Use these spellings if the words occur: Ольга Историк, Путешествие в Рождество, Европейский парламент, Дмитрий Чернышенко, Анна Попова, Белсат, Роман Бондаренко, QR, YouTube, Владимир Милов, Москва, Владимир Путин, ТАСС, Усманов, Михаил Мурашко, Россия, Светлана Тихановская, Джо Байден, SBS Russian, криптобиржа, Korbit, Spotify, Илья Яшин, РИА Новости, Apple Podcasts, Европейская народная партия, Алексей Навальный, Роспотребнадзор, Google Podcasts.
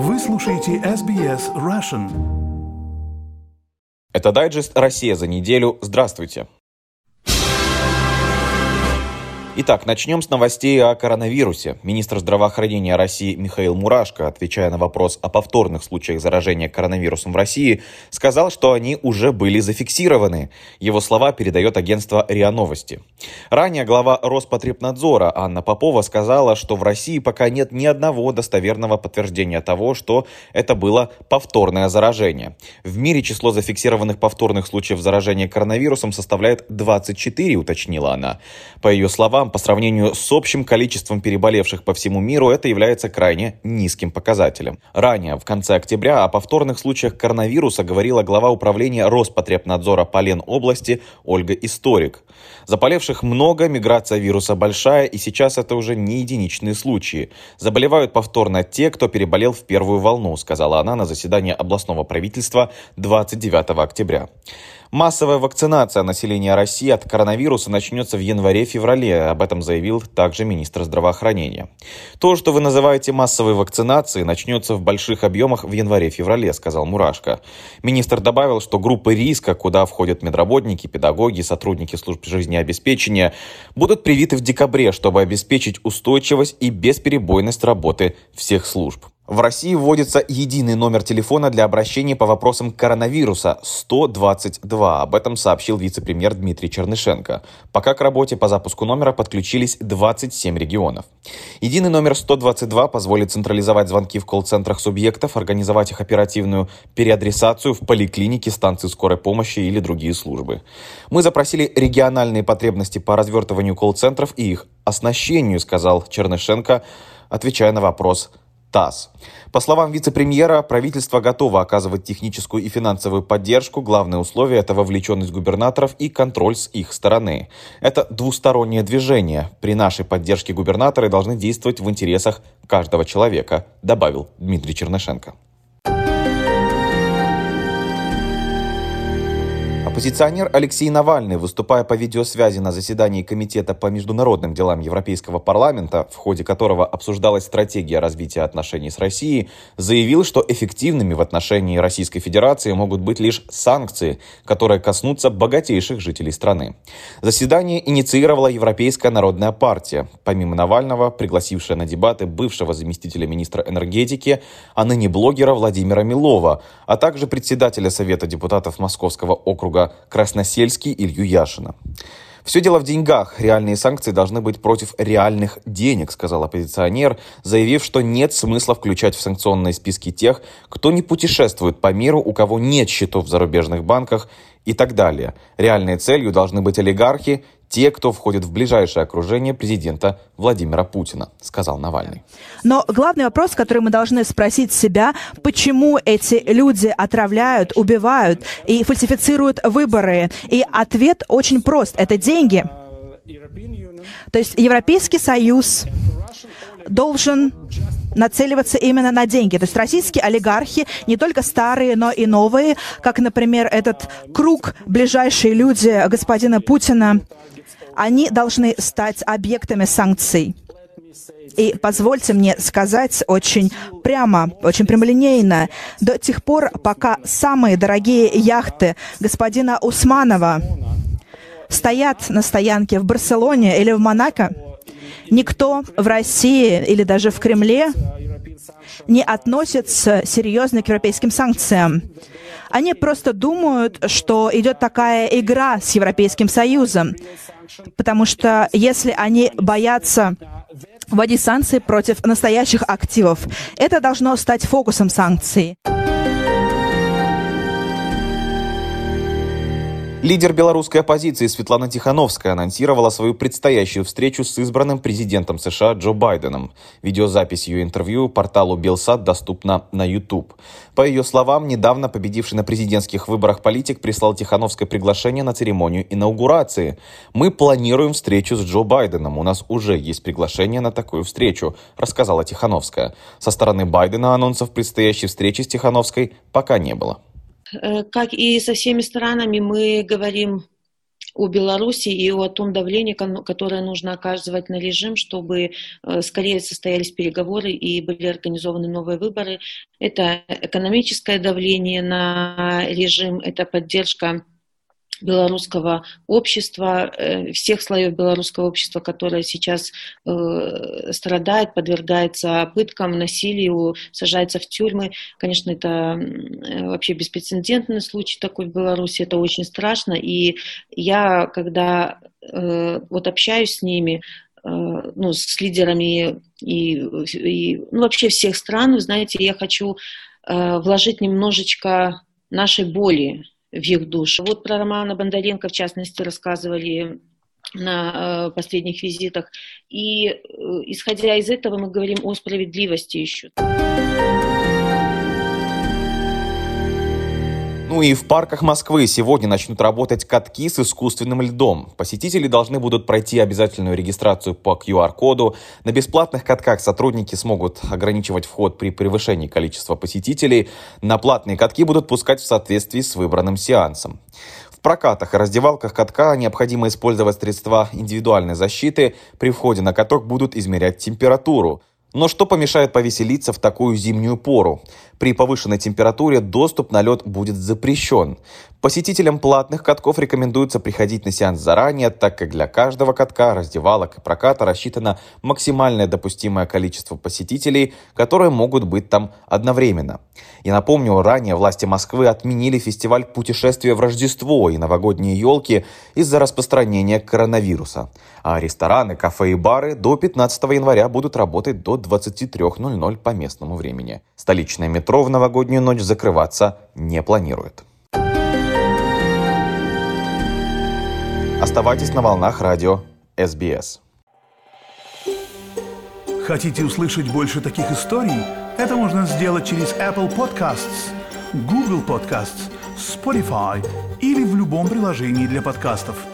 Вы слушаете SBS Russian. Это дайджест «Россия за неделю». Здравствуйте. Итак, начнем с новостей о коронавирусе. Министр здравоохранения России Михаил Мурашко, отвечая на вопрос о повторных случаях заражения коронавирусом в России, сказал, что они уже были зафиксированы. Его слова передает агентство РИА Новости. Ранее глава Роспотребнадзора Анна Попова сказала, что в России пока нет ни одного достоверного подтверждения того, что это было повторное заражение. В мире число зафиксированных повторных случаев заражения коронавирусом составляет 24, уточнила она. По ее словам, по сравнению с общим количеством переболевших по всему миру, это является крайне низким показателем. Ранее, в конце октября, о повторных случаях коронавируса говорила глава управления Роспотребнадзора по Ленобласти Ольга Историк. Заболевших много, миграция вируса большая, и сейчас это уже не единичные случаи. Заболевают повторно те, кто переболел в первую волну, сказала она на заседании областного правительства 29 октября. Массовая вакцинация населения России от коронавируса начнется в январе-феврале. Об этом заявил также министр здравоохранения. То, что вы называете массовой вакцинацией, начнется в больших объемах в январе-феврале, сказал Мурашко. Министр добавил, что группы риска, куда входят медработники, педагоги, сотрудники служб жизнеобеспечения, будут привиты в декабре, чтобы обеспечить устойчивость и бесперебойность работы всех служб. В России вводится единый номер телефона для обращения по вопросам коронавируса – 122. Об этом сообщил вице-премьер Дмитрий Чернышенко. Пока к работе по запуску номера подключились 27 регионов. Единый номер 122 позволит централизовать звонки в колл-центрах субъектов, организовать их оперативную переадресацию в поликлинике, станции скорой помощи или другие службы. Мы запросили региональные потребности по развертыванию колл-центров и их оснащению, сказал Чернышенко, отвечая на вопрос ТАСС. По словам вице-премьера, правительство готово оказывать техническую и финансовую поддержку. Главное условие – это вовлеченность губернаторов и контроль с их стороны. Это двустороннее движение. При нашей поддержке губернаторы должны действовать в интересах каждого человека, добавил Дмитрий Чернышенко. Оппозиционер Алексей Навальный, выступая по видеосвязи на заседании Комитета по международным делам Европейского парламента, в ходе которого обсуждалась стратегия развития отношений с Россией, заявил, что эффективными в отношении Российской Федерации могут быть лишь санкции, которые коснутся богатейших жителей страны. Заседание инициировала Европейская народная партия, помимо Навального, пригласившая на дебаты бывшего заместителя министра энергетики, а ныне блогера Владимира Милова, а также председателя Совета депутатов Московского округа Красносельский Илью Яшина. «Все дело в деньгах. Реальные санкции должны быть против реальных денег», сказал оппозиционер, заявив, что нет смысла включать в санкционные списки тех, кто не путешествует по миру, у кого нет счетов в зарубежных банках и так далее. Реальной целью должны быть олигархи, те, кто входит в ближайшее окружение президента Владимира Путина, сказал Навальный. Но главный вопрос, который мы должны спросить себя, почему эти люди отравляют, убивают и фальсифицируют выборы? И ответ очень прост. Это деньги. То есть Европейский Союз должен нацеливаться именно на деньги. То есть российские олигархи, не только старые, но и новые, как, например, этот круг, ближайшие люди господина Путина, они должны стать объектами санкций. И позвольте мне сказать очень прямо, очень прямолинейно, до тех пор, пока самые дорогие яхты господина Усманова стоят на стоянке в Барселоне или в Монако, никто в России или даже в Кремле не относится серьезно к европейским санкциям. Они просто думают, что идет такая игра с Европейским Союзом, потому что если они боятся вводить санкции против настоящих активов, это должно стать фокусом санкций. Лидер белорусской оппозиции Светлана Тихановская анонсировала свою предстоящую встречу с избранным президентом США Джо Байденом. Видеозапись ее интервью порталу Белсат доступна на YouTube. По ее словам, недавно победивший на президентских выборах политик прислал Тихановской приглашение на церемонию инаугурации. «Мы планируем встречу с Джо Байденом. У нас уже есть приглашение на такую встречу», рассказала Тихановская. Со стороны Байдена анонсов предстоящей встречи с Тихановской пока не было. Как и со всеми странами, мы говорим о Беларуси и о том давлении, которое нужно оказывать на режим, чтобы скорее состоялись переговоры и были организованы новые выборы. Это экономическое давление на режим, это поддержка белорусского общества, всех слоев белорусского общества, которое сейчас страдает, подвергается пыткам, насилию, сажается в тюрьмы. Конечно, это вообще беспрецедентный случай такой в Беларуси, это очень страшно. И я, когда вот общаюсь с ними, ну, с лидерами и ну, вообще всех стран, вы знаете, я хочу вложить немножечко нашей боли в их душу. Вот про Романа Бондаренко, в частности, рассказывали на последних визитах. И, исходя из этого, мы говорим о справедливости еще. Ну и в парках Москвы сегодня начнут работать катки с искусственным льдом. Посетители должны будут пройти обязательную регистрацию по QR-коду. На бесплатных катках сотрудники смогут ограничивать вход при превышении количества посетителей. На платные катки будут пускать в соответствии с выбранным сеансом. В прокатах и раздевалках катка необходимо использовать средства индивидуальной защиты. При входе на каток будут измерять температуру. Но что помешает повеселиться в такую зимнюю пору? При повышенной температуре доступ на лед будет запрещен. Посетителям платных катков рекомендуется приходить на сеанс заранее, так как для каждого катка, раздевалок и проката рассчитано максимальное допустимое количество посетителей, которые могут быть там одновременно. Я напомню, ранее власти Москвы отменили фестиваль «Путешествие в Рождество» и новогодние елки из-за распространения коронавируса. А рестораны, кафе и бары до 15 января будут работать до 23:00 по местному времени. Столичное метро в новогоднюю ночь закрываться не планирует. Оставайтесь на волнах радио SBS. Хотите услышать больше таких историй? Это можно сделать через Apple Podcasts, Google Podcasts, Spotify или в любом приложении для подкастов.